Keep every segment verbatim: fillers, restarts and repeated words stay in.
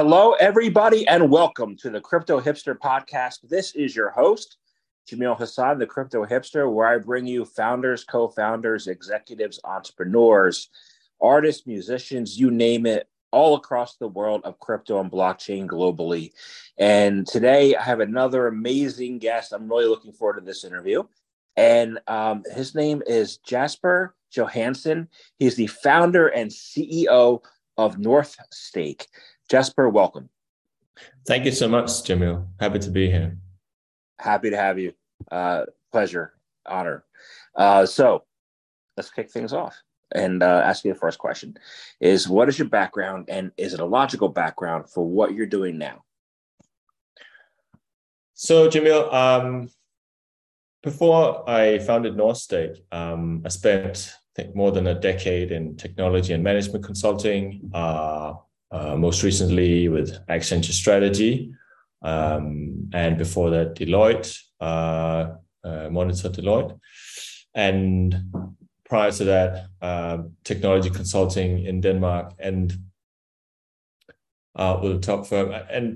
Hello, everybody, and welcome to the Crypto Hipster Podcast. This is your host, Jamil Hassan, the Crypto Hipster, where I bring you founders, co-founders, executives, entrepreneurs, artists, musicians, you name it, all across the world of crypto and blockchain globally. And today I have another amazing guest. I'm really looking forward to this interview. And um, his name is Jesper Johansen. He's the founder and C E O of Northstake. Jesper, welcome. Thank you so much, Jamil. Happy to be here. Happy to have you. Uh, pleasure, honor. Uh, so let's kick things off and uh, ask you the first question is, what is your background and is it a logical background for what you're doing now? So Jamil, um, before I founded Northstake, um, I spent I think more than a decade in technology and management consulting, uh, Uh, most recently with Accenture Strategy, um, and before that, Deloitte, uh, uh, Monitor Deloitte. And prior to that, uh, technology consulting in Denmark and uh, with a top firm. And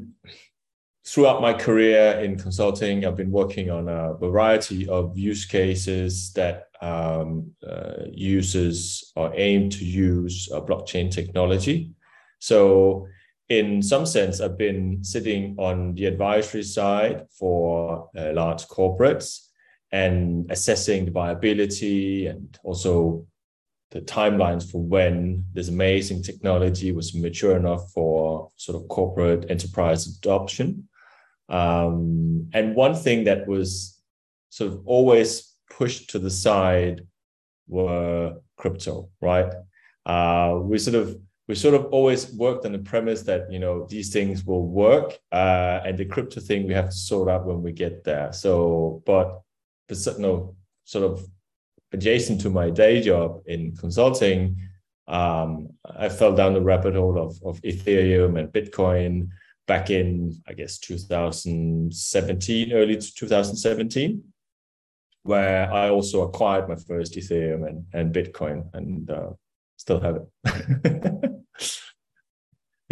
throughout my career in consulting, I've been working on a variety of use cases that um, uh, uses or aim to use uh, blockchain technology. So in some sense, I've been sitting on the advisory side for uh, large corporates and assessing the viability and also the timelines for when this amazing technology was mature enough for sort of corporate enterprise adoption. Um, and one thing that was sort of always pushed to the side were crypto, right? Uh, we sort of We sort of always worked on the premise that, you know, these things will work uh, and the crypto thing we have to sort out when we get there. So, but, but no, sort of adjacent to my day job in consulting, um, I fell down the rabbit hole of, of Ethereum and Bitcoin back in, I guess, two thousand seventeen, early two thousand seventeen, where I also acquired my first Ethereum and, and Bitcoin and uh, still have it.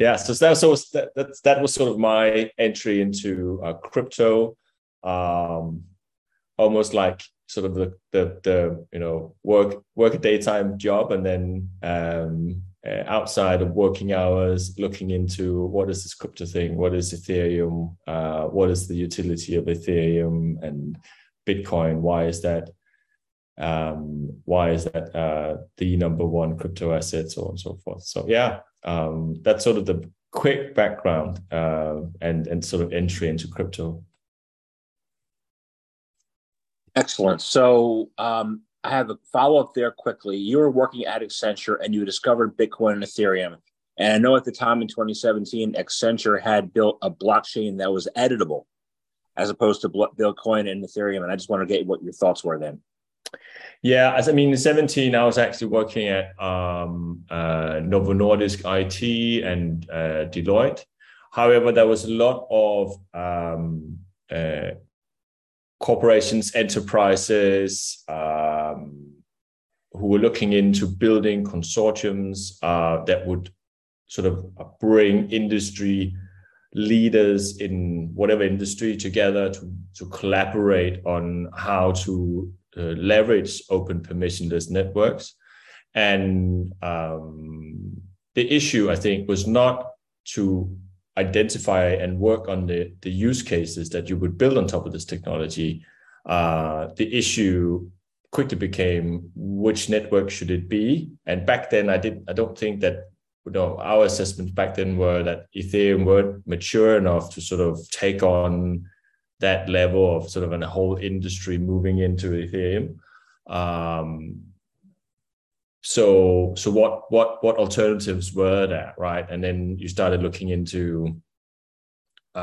Yeah, so that was, always, that, that, that was sort of my entry into uh, crypto, um, almost like sort of the, the, the you know, work, work a daytime job and then um, uh, outside of working hours, looking into what is this crypto thing, what is Ethereum, uh, what is the utility of Ethereum and Bitcoin, why is that? Um, why is that uh, the number one crypto asset, so on and so forth. So yeah, um, that's sort of the quick background uh, and and sort of entry into crypto. Excellent. So um, I have a follow up there quickly. You were working at Accenture and you discovered Bitcoin and Ethereum. And I know at the time in twenty seventeen, Accenture had built a blockchain that was editable as opposed to Bitcoin and Ethereum. And I just want to get what your thoughts were then. Yeah, as I mean, in seventeen, I was actually working at um, uh, Novo Nordisk I T and uh, Deloitte. However, there was a lot of um, uh, corporations, enterprises um, who were looking into building consortiums uh, that would sort of bring industry leaders in whatever industry together to, to collaborate on how to Uh, leverage open permissionless networks. And um, the issue, I think, was not to identify and work on the, the use cases that you would build on top of this technology. Uh, the issue quickly became which network should it be? And back then, I didn't. I don't think that you know, our assessments back then were that Ethereum weren't mature enough to sort of take on that level of sort of a whole industry moving into Ethereum. Um, so so what what what alternatives were there, right? And then you started looking into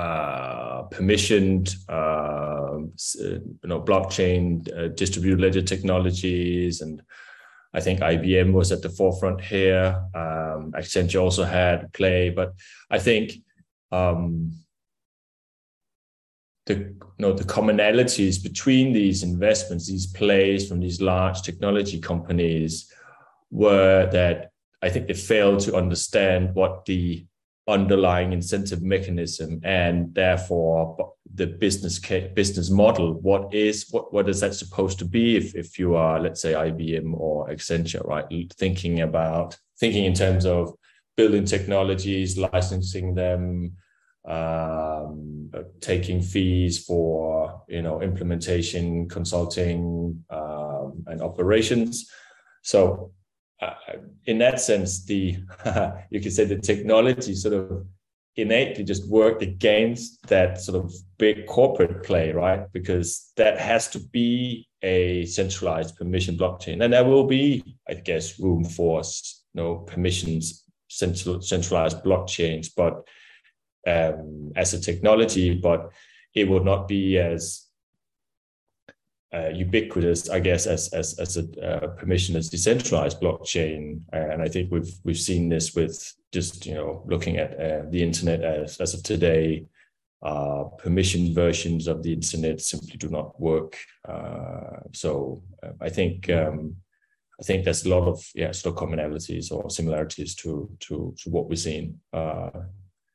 uh, permissioned, uh, you know, blockchain, uh, distributed ledger technologies. And I think I B M was at the forefront here. Um, Accenture also had Play, but I think, um, The, you know, the commonalities between these investments, these plays from these large technology companies were that I think they failed to understand what the underlying incentive mechanism, and therefore the business case, business model. What is what? What is that supposed to be? If if you are, let's say, I B M or Accenture, right? Thinking about thinking in terms of building technologies, licensing them, um, taking fees for you know implementation, consulting, um, and operations. So. Uh, in that sense, the you could say the technology sort of innately just worked against that sort of big corporate play, right? Because that has to be a centralized permission blockchain, and there will be, I guess, room for you know permissions central centralized blockchains, but um, as a technology, but it will not be as Uh, ubiquitous, I guess, as as as a uh, permissionless decentralized blockchain, and I think we've we've seen this with just you know looking at uh, the internet as as of today, uh, permission versions of the internet simply do not work. Uh, so uh, I think um, I think there's a lot of yeah sort of commonalities or similarities to to to what we've seen uh,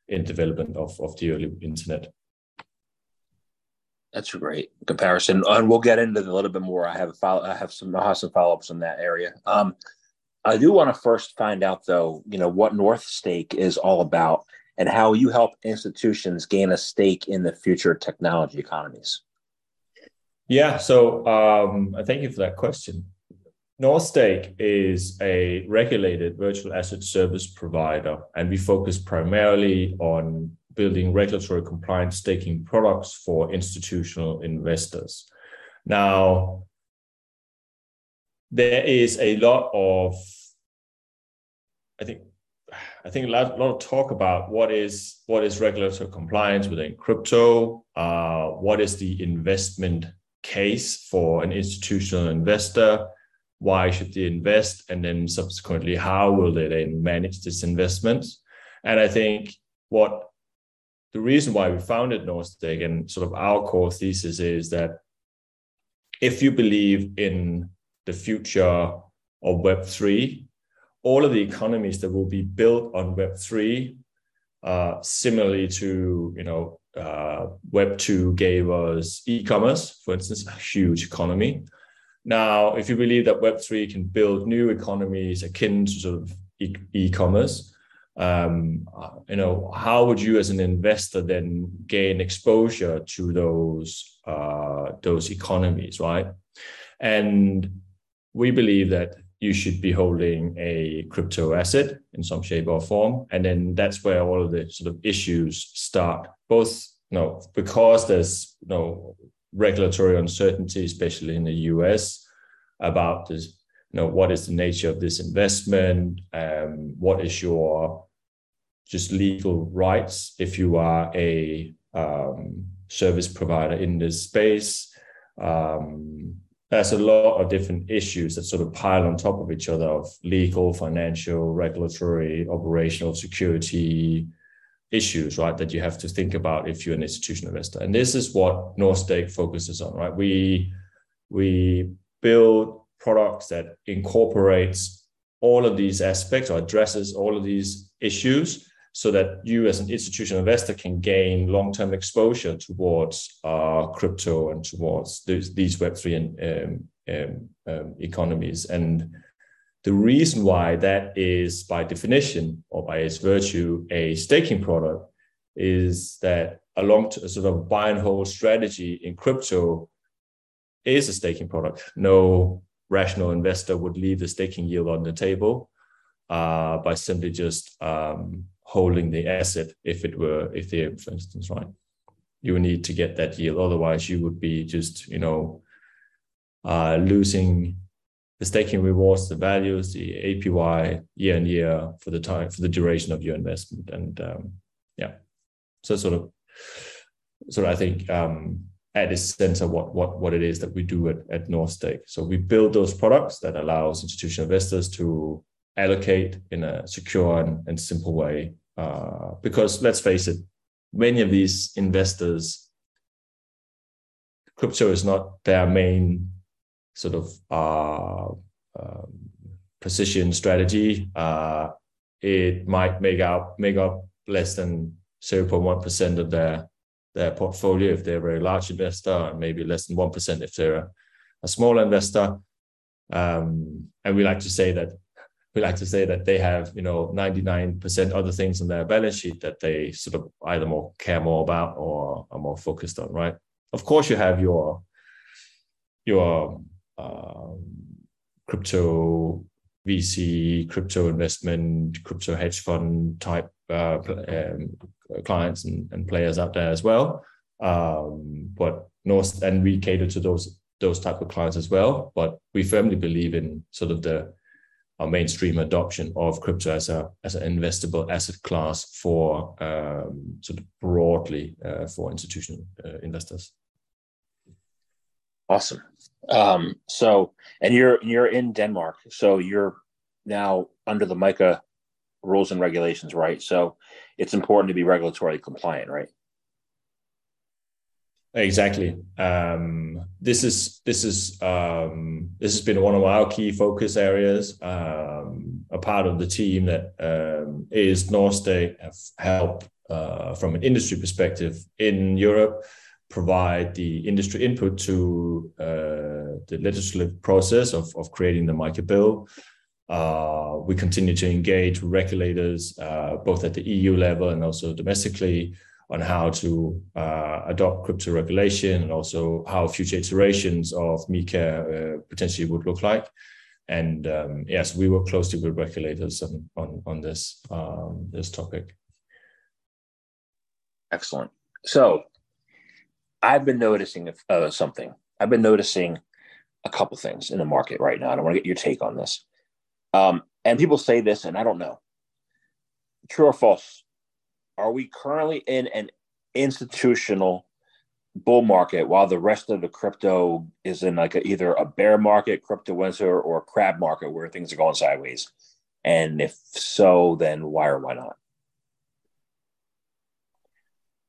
in development of of the early internet. That's a great comparison, and we'll get into it a little bit more. I have a follow, I have some, I have some follow-ups in that area. Um, I do want to first find out, though, you know, what Northstake is all about and how you help institutions gain a stake in the future technology economies. Yeah, so um, thank you for that question. Northstake is a regulated virtual asset service provider, and we focus primarily on building regulatory compliance staking products for institutional investors. Now, there is a lot of, I think, I think a lot, a lot of talk about what is what is regulatory compliance within crypto, uh, what is the investment case for an institutional investor, why should they invest, and then subsequently, how will they then manage this investment? And I think what the reason why we founded Northstake and sort of our core thesis is that if you believe in the future of Web three, all of the economies that will be built on Web three, uh, similarly to you know uh, Web two gave us e-commerce, for instance, a huge economy. Now, if you believe that Web three can build new economies akin to sort of e- e-commerce, Um, you know, how would you as an investor then gain exposure to those uh, those economies, right? And we believe that you should be holding a crypto asset in some shape or form, and then that's where all of the sort of issues start. Both, you know, because there's you know regulatory uncertainty, especially in the U S, about this. You know, what is the nature of this investment? Um, what is your just legal rights if you are a um, service provider in this space? Um, there's a lot of different issues that sort of pile on top of each other of legal, financial, regulatory, operational, security issues, right? That you have to think about if you're an institutional investor. And this is what Northstake focuses on, right? We we build products that incorporates all of these aspects or addresses all of these issues so that you as an institutional investor can gain long-term exposure towards uh, crypto and towards these, these Web three and, um, um, um, economies. And the reason why that is by definition or by its virtue a staking product is that a long t- sort of buy and hold strategy in crypto is a staking product. No rational investor would leave the staking yield on the table uh, by simply just um, holding the asset if it were Ethereum, for instance, right? You would need to get that yield. Otherwise, you would be just, you know, uh, losing the staking rewards, the values, the A P Y year on year for the time, for the duration of your investment. And um, yeah, so sort of, sort of I think, um, at its center, what what what it is that we do at, at Northstake. So we build those products that allows institutional investors to allocate in a secure and, and simple way. Uh, because let's face it, many of these investors, crypto is not their main sort of uh, um, precision strategy. Uh, it might make up make up less than zero point one percent of their their portfolio if they're a very large investor, and maybe less than one percent if they're a, a small investor. Um, and we like to say that we like to say that they have, you know, ninety-nine percent other things on their balance sheet that they sort of either more care more about or are more focused on, right? Of course, you have your your um, crypto V C, crypto investment, crypto hedge fund type uh, um, clients and, and players out there as well. Um, but North, and we cater to those those type of clients as well. But we firmly believe in sort of the our mainstream adoption of crypto as a as an investable asset class for um, sort of broadly uh, for institutional uh, investors. Awesome. Um, so, and you're you're in Denmark, so you're now under the MiCA rules and regulations, right? So it's important to be regulatory compliant, right? Exactly. Um, this is this is um, this has been one of our key focus areas. Um, a part of the team that um, is Northstake have helped uh, from an industry perspective in Europe provide the industry input to uh, the legislative process of, of creating the MiCA bill. Uh, we continue to engage with regulators, uh, both at the E U level and also domestically, on how to uh, adopt crypto regulation and also how future iterations of MiCA uh, potentially would look like. And um, yes, we work closely with regulators on, on, on this, um, this topic. Excellent. So I've been noticing uh, something. I've been noticing a couple things in the market right now. And I want to get your take on this. Um, and people say this, and I don't know. True or false? Are we currently in an institutional bull market while the rest of the crypto is in like a, either a bear market, crypto winter, or a crab market where things are going sideways? And if so, then why or why not?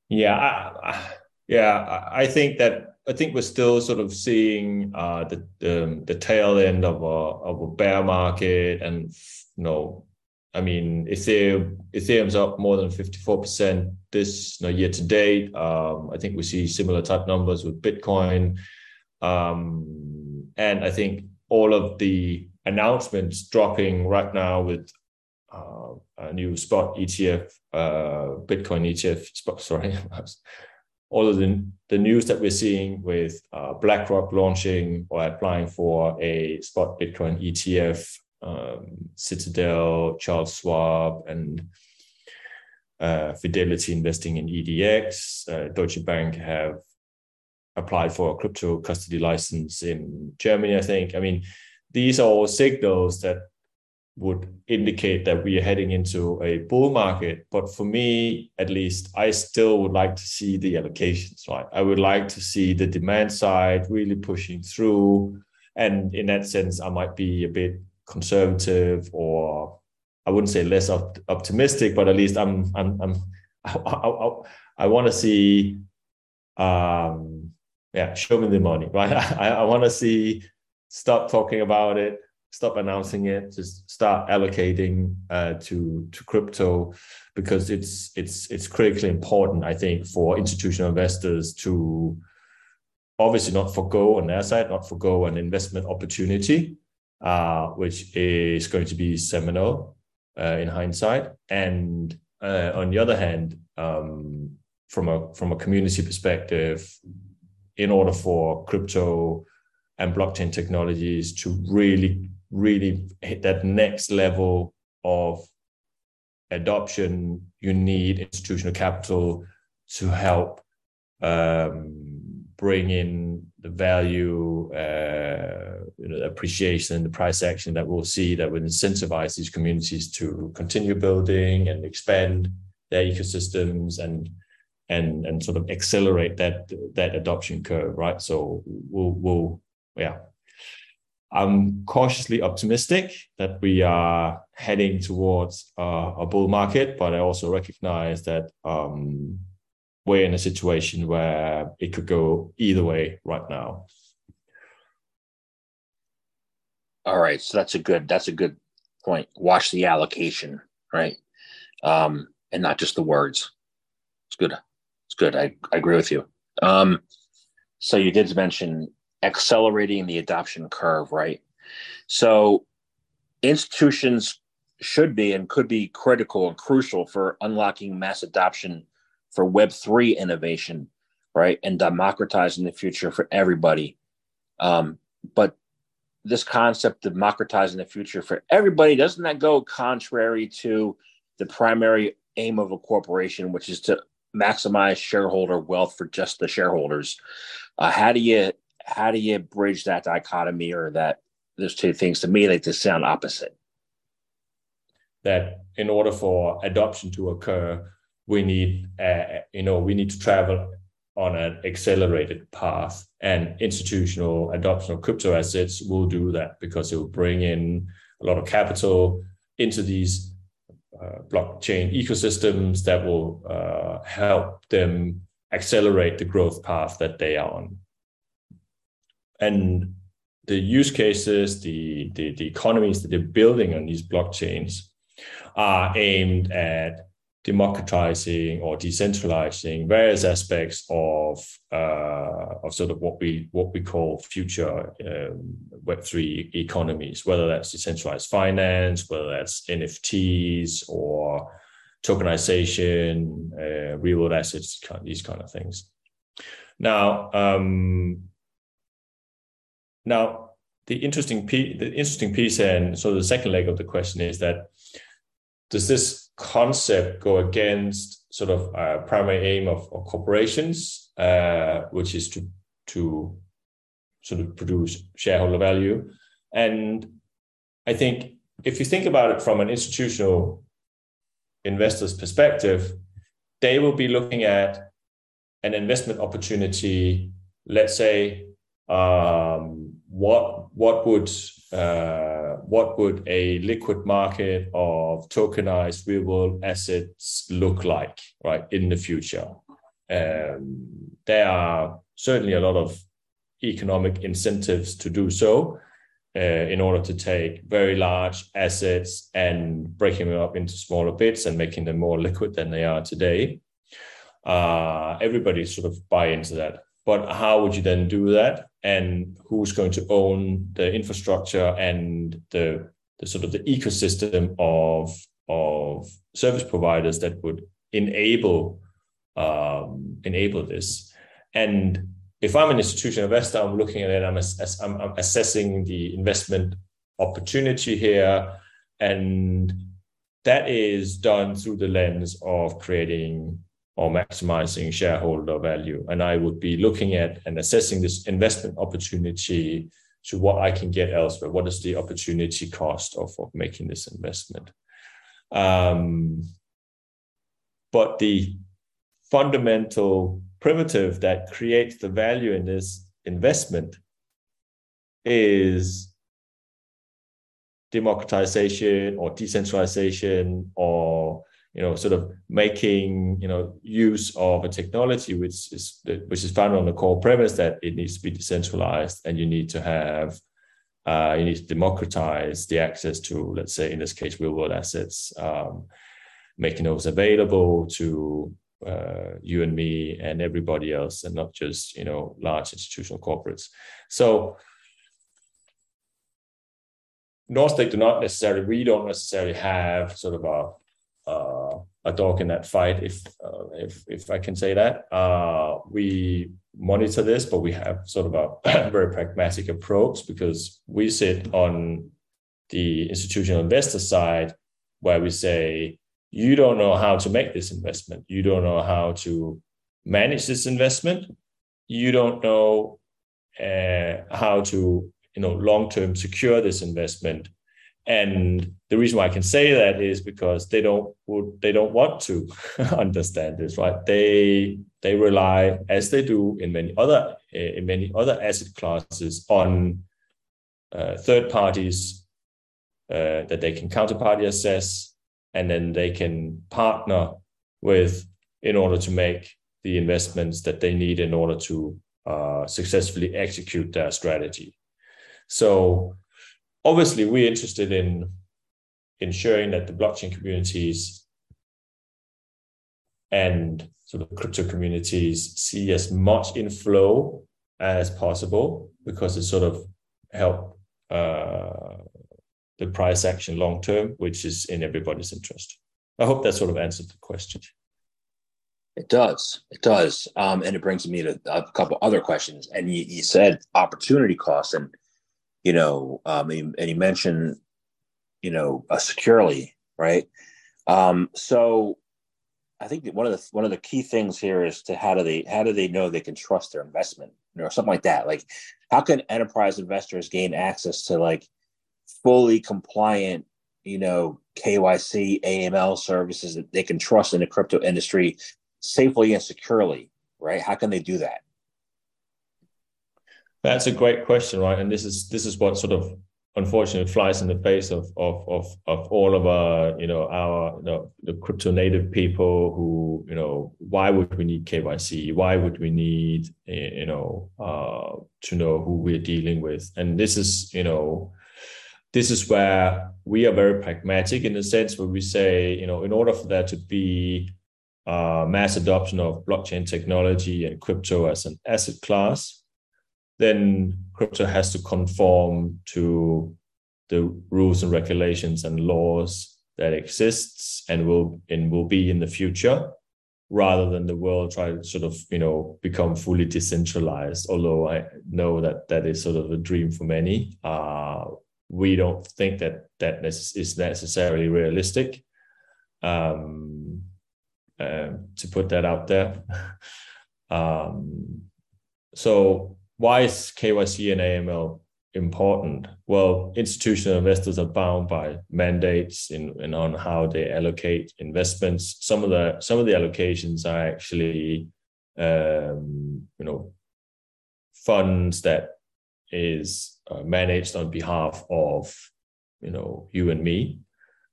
Yeah, I, I, yeah, I think that I think we're still sort of seeing uh, the, the the tail end of a of a bear market, and you know. I mean, Ethereum, Ethereum's up more than fifty-four percent this you know, year to date. Um, I think we see similar type numbers with Bitcoin. Um, and I think all of the announcements dropping right now with uh, a new spot E T F, uh, Bitcoin E T F, spot, sorry, all of the, the news that we're seeing with uh, BlackRock launching or applying for a spot Bitcoin E T F, Um, Citadel, Charles Schwab, and uh, Fidelity investing in E D X. Uh, Deutsche Bank have applied for a crypto custody license in Germany, I think. I mean, these are all signals that would indicate that we are heading into a bull market. But for me, at least, I still would like to see the allocations, right? I would like to see the demand side really pushing through. And in that sense, I might be a bit conservative, or I wouldn't say less op- optimistic, but at least I'm I'm I'm I, I, I, I want to see, um, yeah, show me the money, right? I, I want to see, stop talking about it, stop announcing it, just start allocating uh, to to crypto, because it's it's it's critically important, I think, for institutional investors to obviously not forgo on their side, not forgo an investment opportunity. Uh, which is going to be seminal uh, in hindsight. And uh, on the other hand, um, from a from a community perspective, in order for crypto and blockchain technologies to really, really hit that next level of adoption, you need institutional capital to help um, bring in the value, uh, you know, the appreciation, the price action that we'll see that would incentivize these communities to continue building and expand their ecosystems and and and sort of accelerate that that adoption curve, right? So we'll, we'll yeah, I'm cautiously optimistic that we are heading towards uh, a bull market, but I also recognize that. Um, We're in a situation where it could go either way right now. All right, so that's a good that's a good point. Watch the allocation, right? Um, and not just the words. It's good. It's good. I, I agree with you. Um, so you did mention accelerating the adoption curve, right? So institutions should be and could be critical and crucial for unlocking mass adoption for Web three innovation, right? And democratizing the future for everybody. Um, but this concept of democratizing the future for everybody, doesn't that go contrary to the primary aim of a corporation, which is to maximize shareholder wealth for just the shareholders? Uh, how do you how do you bridge that dichotomy, or that those two things? To me, they just sound opposite. That in order for adoption to occur, we need uh, you know we need to travel on an accelerated path, and institutional adoption of crypto assets will do that because it will bring in a lot of capital into these Uh, blockchain ecosystems that will uh, help them accelerate the growth path that they are on. And the use cases, the, the, the economies that they're building on these blockchains are aimed at democratizing or decentralizing various aspects of uh, of sort of what we what we call future um, Web three economies, whether that's decentralized finance, whether that's N F Ts or tokenization, uh, real world assets, these kind of things. Now, um, now the interesting piece, the interesting piece, and sort of the second leg of the question is that, does this concept go against sort of a primary aim of, of corporations, uh, which is to to sort of produce shareholder value? And I think if you think about it from an institutional investor's perspective, they will be looking at an investment opportunity. Let's say, um, what what would uh, what would a liquid market of tokenized real world assets look like, right, in the future? Um, there are certainly a lot of economic incentives to do so uh, in order to take very large assets and breaking them up into smaller bits and making them more liquid than they are today. Uh, everybody sort of buy into that. But how would you then do that? And who's going to own the infrastructure and the, the sort of the ecosystem of, of service providers that would enable um, enable this? And if I'm an institutional investor, I'm looking at it, I'm, ass- I'm, I'm assessing the investment opportunity here. And that is done through the lens of creating or maximizing shareholder value. And I would be looking at and assessing this investment opportunity to what I can get elsewhere. What is the opportunity cost of, of making this investment? Um, but the fundamental primitive that creates the value in this investment is democratization or decentralization, or you know, sort of making, you know, use of a technology which is which is founded on the core premise that it needs to be decentralized, and you need to have, uh, you need to democratize the access to, let's say, in this case, real world assets, um, making those available to uh, you and me and everybody else, and not just, you know, large institutional corporates. So Northstake do not necessarily, we don't necessarily have sort of a, Uh, a dog in that fight, if uh, if if I can say that. Uh, we monitor this, but we have sort of a very pragmatic approach, because we sit on the institutional investor side, where we say, you don't know how to make this investment, you don't know how to manage this investment, you don't know uh, how to you know long term secure this investment. And the reason why I can say that is because they don't they don't want to understand this, right? They they rely, as they do in many other in many other asset classes, on uh, third parties uh, that they can counterparty assess, and then they can partner with in order to make the investments that they need in order to uh, successfully execute their strategy. So obviously, we're interested in ensuring that the blockchain communities and sort of crypto communities see as much inflow as possible, because it sort of help uh, the price action long term, which is in everybody's interest. I hope that sort of answered the question. It does. It does. Um, and it brings me to a couple other questions. And you, you said opportunity costs, and, you know, um, and you mentioned, you know, uh, securely, right? Um, so I think that one of the, one of the key things here is to, how do they, how do they know they can trust their investment, you know, something like that? Like, how can enterprise investors gain access to, like, fully compliant, you know, K Y C, A M L services that they can trust in the crypto industry safely and securely, right? How can they do that? That's a great question, right? And this is this is what sort of unfortunately flies in the face of of of of all of our, you know, our, you know, the crypto native people who, you know, why would we need K Y C? Why would we need, you know, uh, to know who we're dealing with? And this is, you know, this is where we are very pragmatic, in the sense where we say, you know, in order for there to be uh, mass adoption of blockchain technology and crypto as an asset class, then crypto has to conform to the rules and regulations and laws that exists and will and will be in the future, rather than the world try to sort of, you know, become fully decentralized. Although I know that that is sort of a dream for many. Uh, We don't think that that is necessarily realistic, um, uh, to put that out there. um, so why is K Y C and A M L important? Well, institutional investors are bound by mandates in, in on how they allocate investments. Some of the some of the allocations are actually, um, you know, funds that is Uh, managed on behalf of, you know, you and me,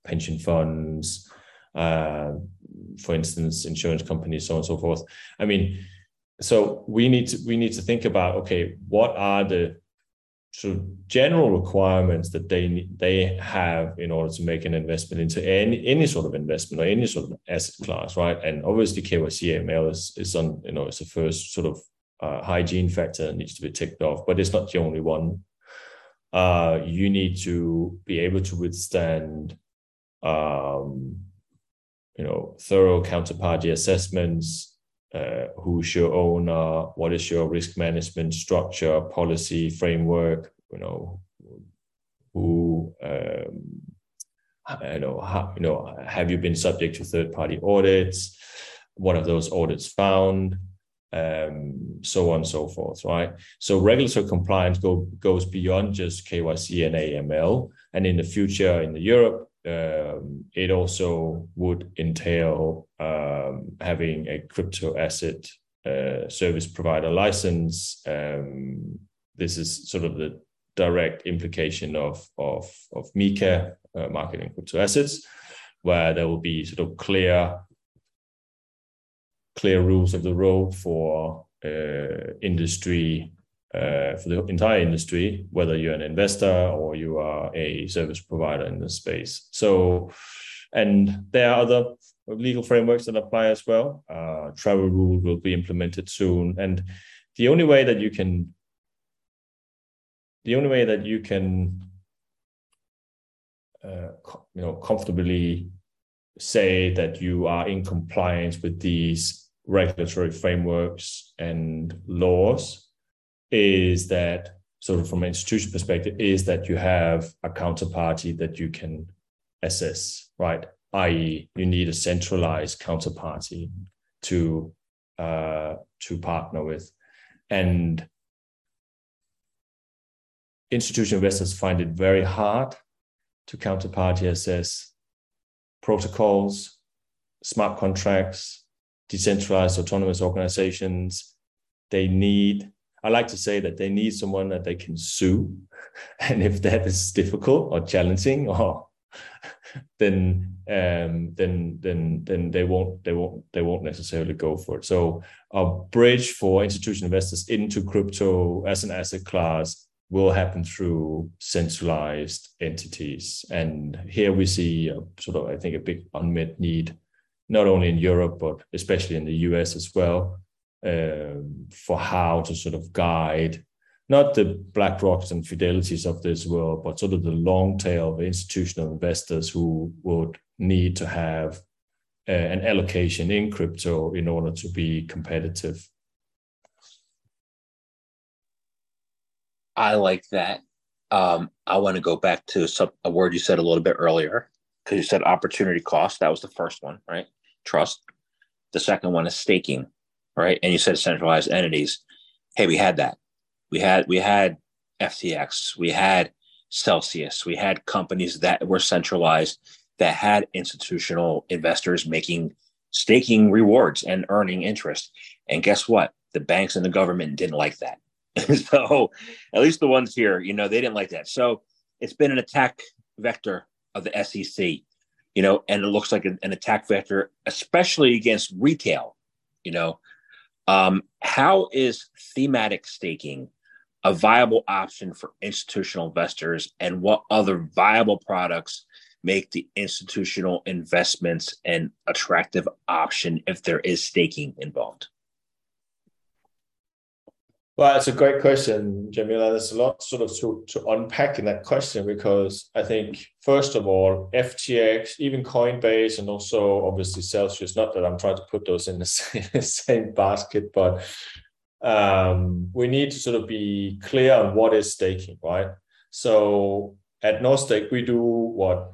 pension funds, uh, for instance, insurance companies, so on and so forth. I mean, so we need to we need to think about, okay, what are the sort of general requirements that they they have in order to make an investment into any any sort of investment or any sort of asset class, right? And obviously, K Y C, A M L is is on, you know, it's the first sort of uh, hygiene factor that needs to be ticked off, but it's not the only one. Uh, you need to be able to withstand, um, you know, thorough counterparty assessments. Uh, who's your owner? What is your risk management structure, policy, framework? You know, who? Um, I know. How, you know, have you been subject to third-party audits? What have those audits found? Um, so on and so forth, right? So regulatory compliance go, goes beyond just K Y C and A M L. And in the future, in Europe, um, it also would entail um, having a crypto asset uh, service provider license. Um, this is sort of the direct implication of, of, of MiCA, uh, market in crypto assets, where there will be sort of clear clear rules of the road for uh, industry, uh, for the entire industry, whether you're an investor or you are a service provider in this space. So, and there are other legal frameworks that apply as well. Uh, travel rule will be implemented soon. And the only way that you can, the only way that you can, uh, co- you know, comfortably say that you are in compliance with these regulatory frameworks and laws is that, sort of from an institutional perspective, is that you have a counterparty that you can assess, right? that is, you need a centralized counterparty to uh, to partner with. And institutional investors find it very hard to counterparty assess protocols, smart contracts, decentralized autonomous organizations. They need, I like to say that they need someone that they can sue. And if that is difficult or challenging, or then um, then then then they won't they won't they won't necessarily go for it. So a bridge for institutional investors into crypto as an asset class will happen through centralized entities. And here we see a, sort of, I think, a big unmet need not only in Europe, but especially in the U S as well, um, for how to sort of guide not the BlackRocks and Fidelities of this world, but sort of the long tail of institutional investors who would need to have uh, an allocation in crypto in order to be competitive. I like that. Um, I want to go back to some, a word you said a little bit earlier, because you said opportunity cost. That was the first one, right? Trust. The second one is staking, right? And you said centralized entities. Hey, we had that. We had we had F T X. We had Celsius. We had companies that were centralized that had institutional investors making staking rewards and earning interest. And guess what? The banks and the government didn't like that. So at least the ones here, you know, they didn't like that. So it's been an attack vector of the S E C, you know, and it looks like an, an attack vector, especially against retail, you know. Um, how is thematic staking a viable option for institutional investors, and what other viable products make the institutional investments an attractive option if there is staking involved? Well, it's a great question, Jamila. There's a lot sort of to, to unpack in that question, because I think, first of all, F T X, even Coinbase, and also obviously Celsius, not that I'm trying to put those in the same, same basket, but um, we need to sort of be clear on what is staking, right? So at Northstake, we do what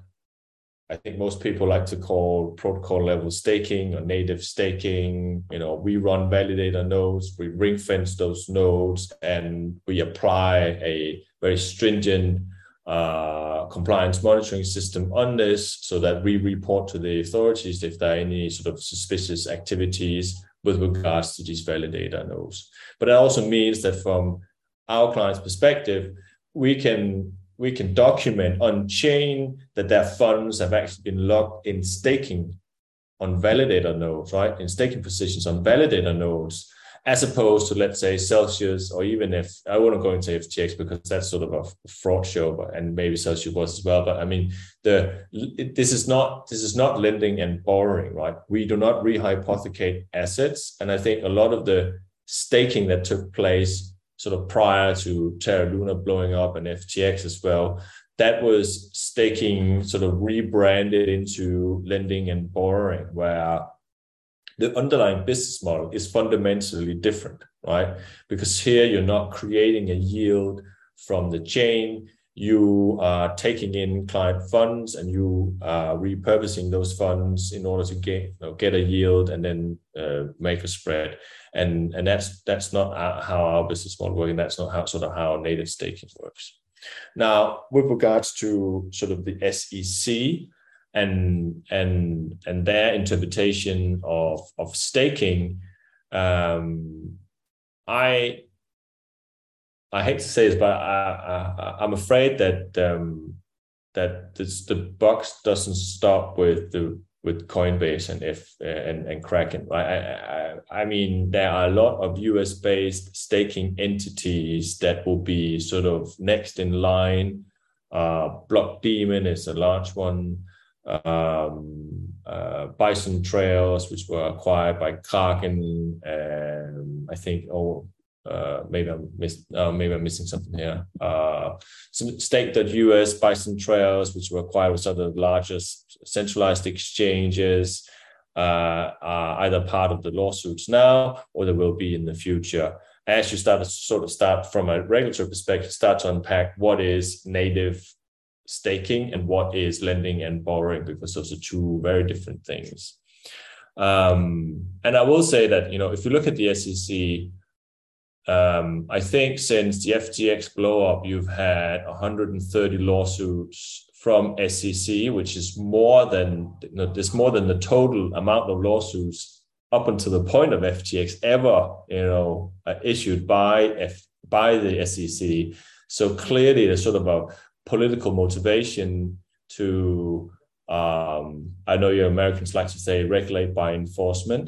I think most people like to call protocol level staking or native staking. You know, we run validator nodes, we ring fence those nodes, and we apply a very stringent uh, compliance monitoring system on this, so that we report to the authorities if there are any sort of suspicious activities with regards to these validator nodes. But it also means that from our client's perspective, we can we can document on chain that their funds have actually been locked in staking on validator nodes, right? In staking positions on validator nodes, as opposed to, let's say, Celsius, or even if I wouldn't go into F T X because that's sort of a fraud show, but, and maybe Celsius was as well. But I mean, the this is not this is not lending and borrowing, right? We do not rehypothecate assets, and I think a lot of the staking that took place sort of prior to Terra Luna blowing up and F T X as well, that was staking sort of rebranded into lending and borrowing, where the underlying business model is fundamentally different, right? Because here you're not creating a yield from the chain, you are taking in client funds and you are repurposing those funds in order to get, you know, get a yield and then uh, make a spread. And, and that's that's not how our business model works, and that's not how sort of how native staking works. Now, with regards to sort of the S E C and and and their interpretation of of staking, um, I I hate to say this, but I, I, I'm afraid that um, that this, the buck doesn't stop with the with Coinbase and if and, and Kraken. I, I, I mean, there are a lot of U S-based staking entities that will be sort of next in line. Uh, Block Demon is a large one. Um, uh, Bison Trails, which were acquired by Kraken, um, I think, oh, uh, maybe I'm miss, uh, maybe I'm missing something here. Uh, some stake dot U S, Bison Trails, which were acquired with some of the largest centralized exchanges, uh, are either part of the lawsuits now or they will be in the future. As you start to sort of start from a regulatory perspective, start to unpack what is native staking and what is lending and borrowing, because those are two very different things. Um, and I will say that, you know, if you look at the S E C, Um, I think since the F T X blow up, you've had one hundred thirty lawsuits from S E C, which is more than you know, there's more than the total amount of lawsuits up until the point of F T X ever, you know, uh, issued by F, by the S E C. So clearly, there's sort of a political motivation to. Um, I know your Americans like to say regulate by enforcement,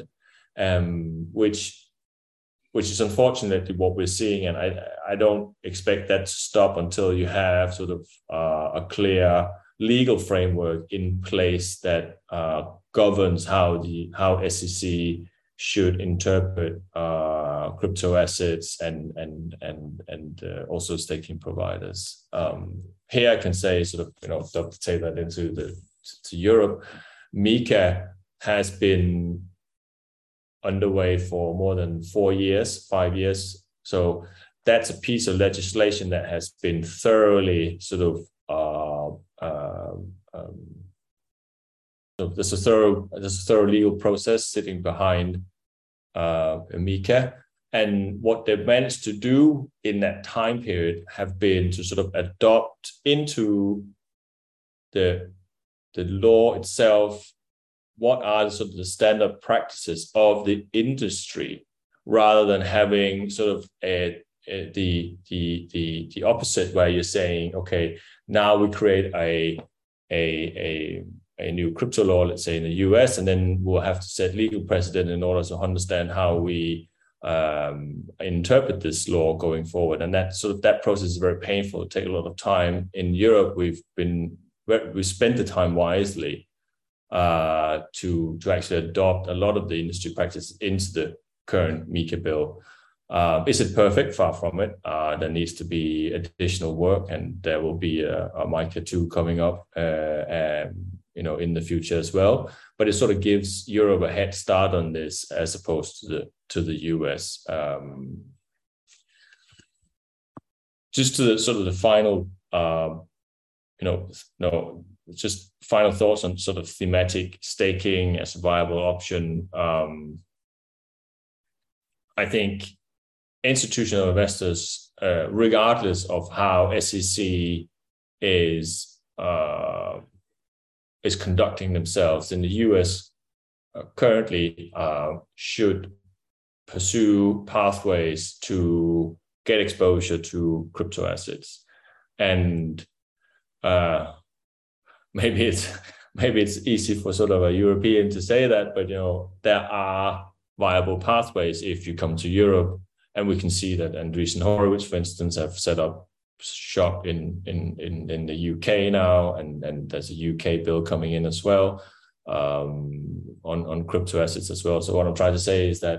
um, which. which is unfortunately what we're seeing. And I, I don't expect that to stop until you have sort of uh, a clear legal framework in place that uh, governs how the how S E C should interpret uh, crypto assets and and and and uh, also staking providers. Um, here I can say sort of you know take that into the to Europe. MiCA has been underway for more than four years, five years. So that's a piece of legislation that has been thoroughly sort of uh, uh, um, so there's a thorough there's a thorough legal process sitting behind uh, MiCA, and what they've managed to do in that time period have been to sort of adopt into the the law itself what are sort of the standard practices of the industry, rather than having sort of a, a, the, the, the, the opposite where you're saying, okay, now we create a, a, a, a new crypto law, let's say in the U S, and then we'll have to set legal precedent in order to understand how we um, interpret this law going forward. And that sort of that process is very painful. It takes a lot of time. In Europe, we've been, we spent the time wisely Uh, to to actually adopt a lot of the industry practice into the current MiCA bill. Uh, is it perfect? Far from it. Uh, there needs to be additional work, and there will be a, a MiCA two coming up, uh, um, you know, in the future as well. But it sort of gives Europe a head start on this as opposed to the to the U S. Um, just to the, sort of the final, uh, you know, no. Just final thoughts on sort of thematic staking as a viable option. Um, I think institutional investors, uh, regardless of how S E C is uh, is conducting themselves in the U S uh, currently, uh, should pursue pathways to get exposure to crypto assets, and uh, Maybe it's maybe it's easy for sort of a European to say that, but you know there are viable pathways if you come to Europe, and we can see that Andreessen Horowitz, for instance, have set up shop in in in, in the U K now, and, and there's a U K bill coming in as well um, on on crypto assets as well. So what I'm trying to say is that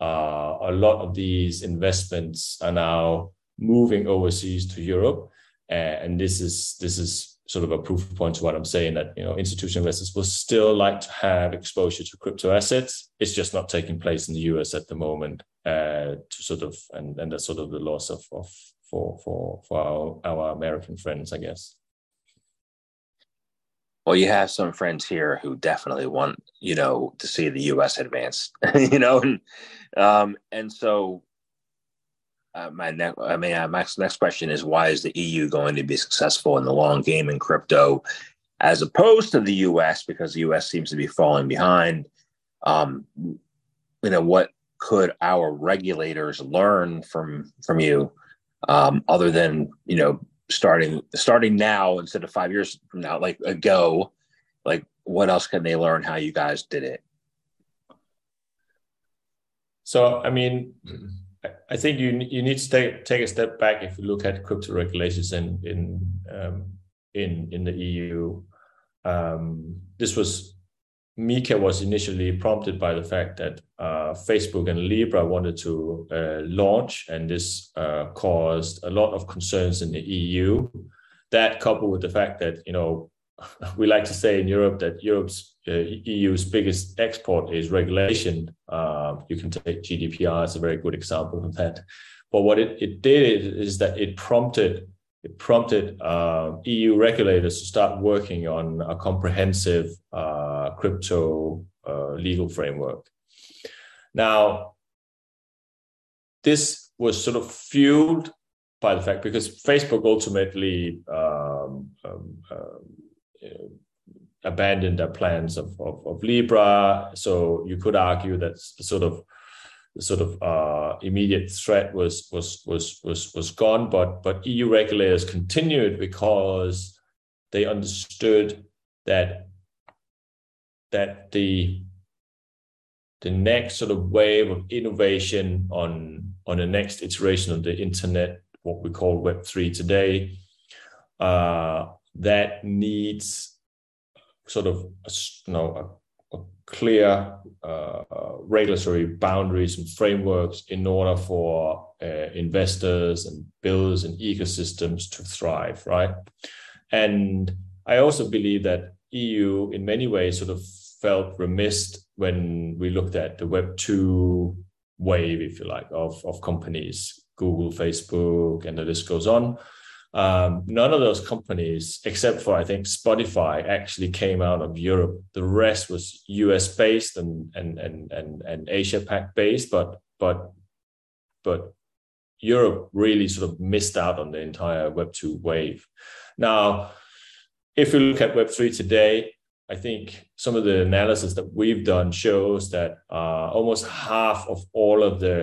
uh, a lot of these investments are now moving overseas to Europe, and, and this is this is. sort of a proof point to what I'm saying, that you know institutional investors will still like to have exposure to crypto assets. It's just not taking place in the U S at the moment. Uh, to sort of and and that's sort of the loss of, of for for for our, our American friends, I guess. Well, you have some friends here who definitely want you know to see the U S advance, you know, and um, and so. Uh, my next, I mean, uh, my next question is, why is the E U going to be successful in the long game in crypto, as opposed to the U S? Because the U S seems to be falling behind. Um, you know, what could our regulators learn from from you, um, other than you know starting starting now instead of five years from now, like ago? Like, what else can they learn? How you guys did it? So, I mean. Mm-hmm. I think you you need to take, take a step back if you look at crypto regulations in in um, in, in the E U. Um, this was MiCA was initially prompted by the fact that uh, Facebook and Libra wanted to uh, launch, and this uh, caused a lot of concerns in the E U. That, coupled with the fact that you know we like to say in Europe that Europe's uh, E U's biggest export is regulation. Uh, you can take G D P R as a very good example of that. But what it, it did is that it prompted it prompted uh, E U regulators to start working on a comprehensive uh, crypto uh, legal framework. Now, this was sort of fueled by the fact because Facebook ultimately um, um, um, abandoned their plans of, of, of Libra. So you could argue that the sort of the sort of uh, immediate threat was was was was was gone, but but E U regulators continued because they understood that that the the next sort of wave of innovation on on the next iteration of the internet, what we call Web three today, uh, that needs sort of a, you know, a, a clear uh, regulatory boundaries and frameworks in order for uh, investors and builders and ecosystems to thrive, right? And I also believe that E U in many ways sort of felt remiss when we looked at the Web two wave, if you like, of, of companies, Google, Facebook, and the list goes on. Um, none of those companies, except for, I think, Spotify, actually came out of Europe. The rest was U S-based and, and, and, and, and Asia-Pac-based, but, but, but Europe really sort of missed out on the entire Web two wave. Now, if you look at Web three today, I think some of the analysis that we've done shows that uh, almost half of all of the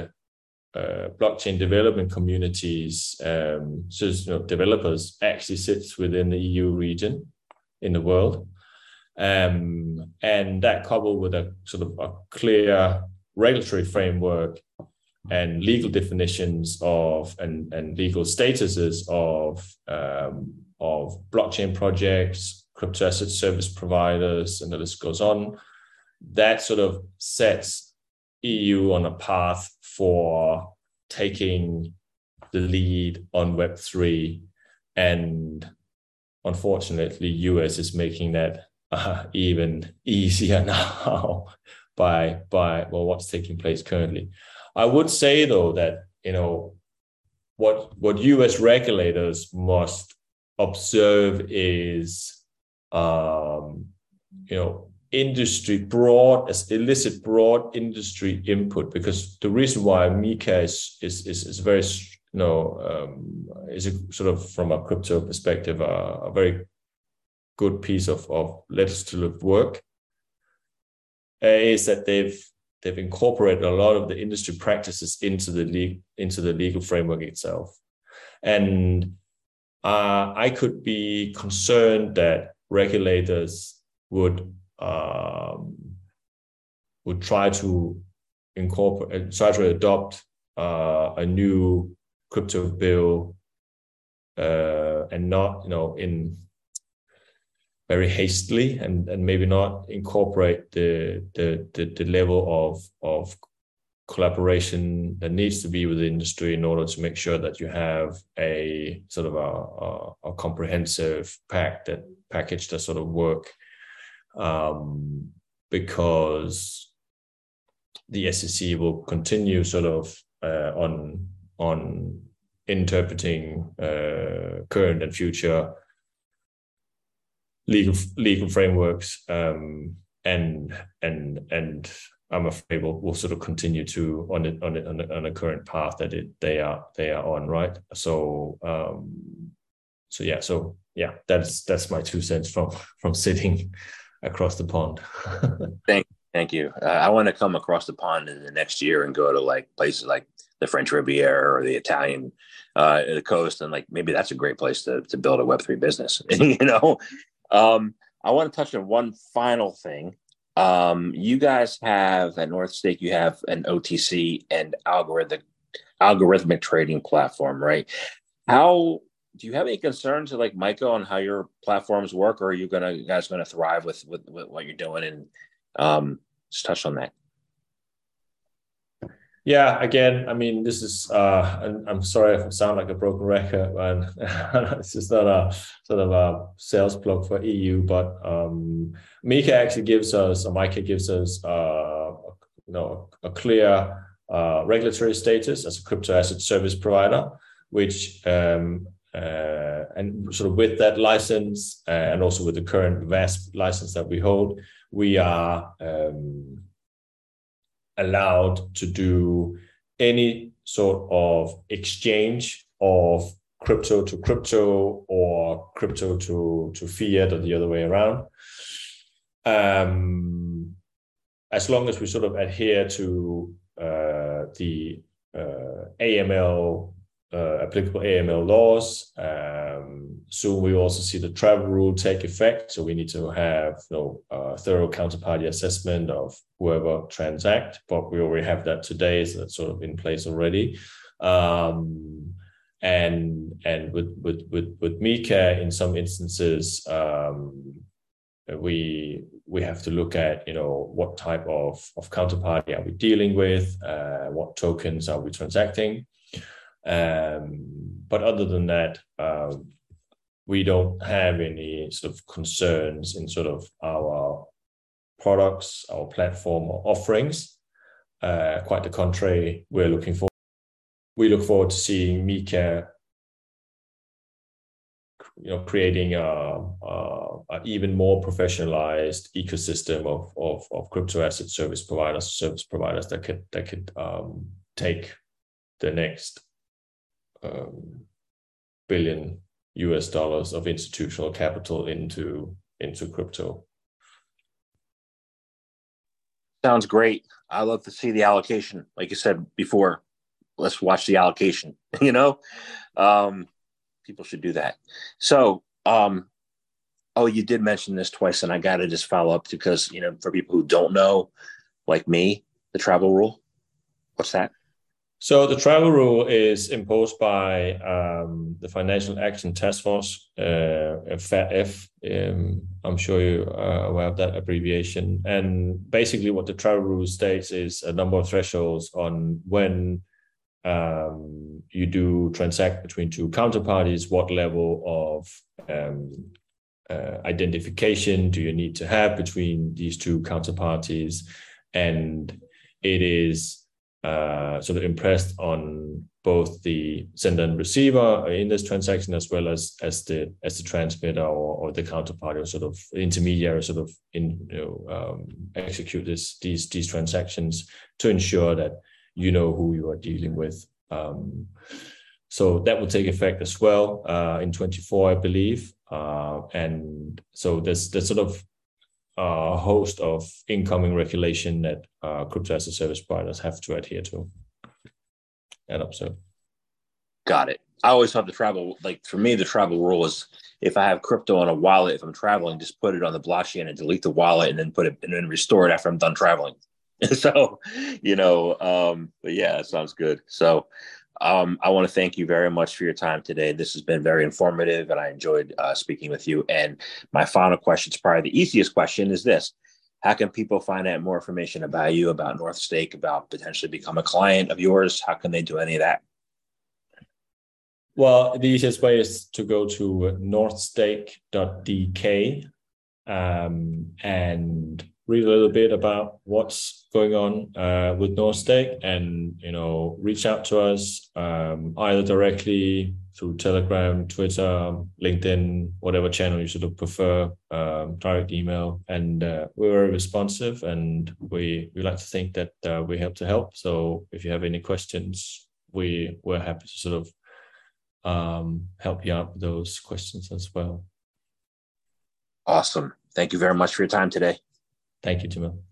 Uh, blockchain development communities, um, so, you know, developers actually sits within the E U region in the world. Um, and that coupled with a sort of a clear regulatory framework and legal definitions of and, and legal statuses of, um, of blockchain projects, crypto asset service providers, and the list goes on, that sort of sets E U on a path for taking the lead on Web three, and unfortunately, U S is making that uh, even easier now by by well, what's taking place currently. I would say though that, you know, what what U S regulators must observe is um, you know. industry broad as illicit broad industry input, because the reason why MiCA is is is, is very, you know, um, is a, sort of from a crypto perspective, uh, a very good piece of of legislative work uh, is that they've they've incorporated a lot of the industry practices into the league into the legal framework itself, and uh, I could be concerned that regulators would Um, would try to incorporate, try to adopt uh, a new crypto bill, uh, and not, you know, in very hastily, and, and maybe not incorporate the the the, the level of of collaboration that needs to be with the industry in order to make sure that you have a sort of a, a, a comprehensive pack that package that sort of work. Um, because the S E C will continue sort of uh, on on interpreting uh, current and future legal legal frameworks, um, and and and I'm afraid we'll, we'll sort of continue to on it on it on the, on the current path that it they are they are on, right? So um, so yeah, so yeah, that's that's my two cents from from sitting across the pond. thank thank you. Uh, I want to come across the pond in the next year and go to like places like the French Riviera or the Italian uh, the coast. And like, maybe that's a great place to, to build a Web three business. you know, um, I want to touch on one final thing. Um, you guys have at Northstake, you have an O T C and algorithmic, algorithmic trading platform, right? How, do you have any concerns like MiCA on how your platforms work, or are you gonna you guys gonna thrive with, with with what you're doing? And um, just touch on that. Yeah, again, I mean, this is uh, and I'm sorry if I sound like a broken record, and this is not a sort of a sales plug for E U, but um, MiCA actually gives us, or MiCA gives us, uh, you know, a clear uh, regulatory status as a crypto asset service provider, which um, Uh, and sort of with that license, uh, and also with the current V A S P license that we hold, we are um, allowed to do any sort of exchange of crypto to crypto or crypto to, to fiat or the other way around. Um, as long as we sort of adhere to uh, the uh, A M L Uh, applicable A M L laws. Um, soon we also see the travel rule take effect. So we need to have, you know, uh, thorough counterparty assessment of whoever transact, but we already have that today. So that's sort of in place already. Um, and and with, with, with, with MiCA in some instances, um, we we have to look at, you know, what type of, of counterparty are we dealing with, uh, what tokens are we transacting. Um, but other than that, um, we don't have any sort of concerns in sort of our products, our platform or offerings. Uh, quite the contrary, we're looking for. We look forward to seeing MiCA, you know, creating a, a, a even more professionalized ecosystem of, of of crypto asset service providers, service providers that could that could um, take the next um, billion U S dollars of institutional capital into into crypto. Sounds great. I love to see the allocation. Like you said before, let's watch the allocation, you know, um, people should do that. So, um, oh, you did mention this twice and I got to just follow up because, you know, for people who don't know, like me, the travel rule, what's that? So the travel rule is imposed by um, the Financial Action Task Force, uh, F A T F. Um, I'm sure you are aware of that abbreviation. And basically what the travel rule states is a number of thresholds on when um, you do transact between two counterparties, what level of um, uh, identification do you need to have between these two counterparties. And it is Uh, sort of impressed on both the sender and receiver in this transaction, as well as as the as the transmitter or, or the counterparty or sort of intermediary sort of in you know um, execute this these these transactions to ensure that you know who you are dealing with. Um, so that will take effect as well uh, in twenty-four, I believe, uh, and so there's there's sort of a host of incoming regulation that uh, crypto as a service providers have to adhere to and observe. Got it. I always thought the travel, like for me, the travel rule is if I have crypto on a wallet, if I'm traveling, just put it on the blockchain and delete the wallet and then put it and then restore it after I'm done traveling. So, you know, um, but yeah, that sounds good. So um, I want to thank you very much for your time today. This has been very informative and I enjoyed uh, speaking with you. And my final question is probably the easiest question is this. How can people find out more information about you, about Northstake, about potentially become a client of yours? How can they do any of that? Well, the easiest way is to go to northstake dot d k um, and read a little bit about what's going on uh, with Northstake and, you know, reach out to us um, either directly through Telegram, Twitter, LinkedIn, whatever channel you sort of prefer, um, direct email. And uh, we're very responsive and we, we like to think that uh, we help to help. So if you have any questions, we, we're happy to sort of um, help you out with those questions as well. Awesome. Thank you very much for your time today. Thank you, Jamil.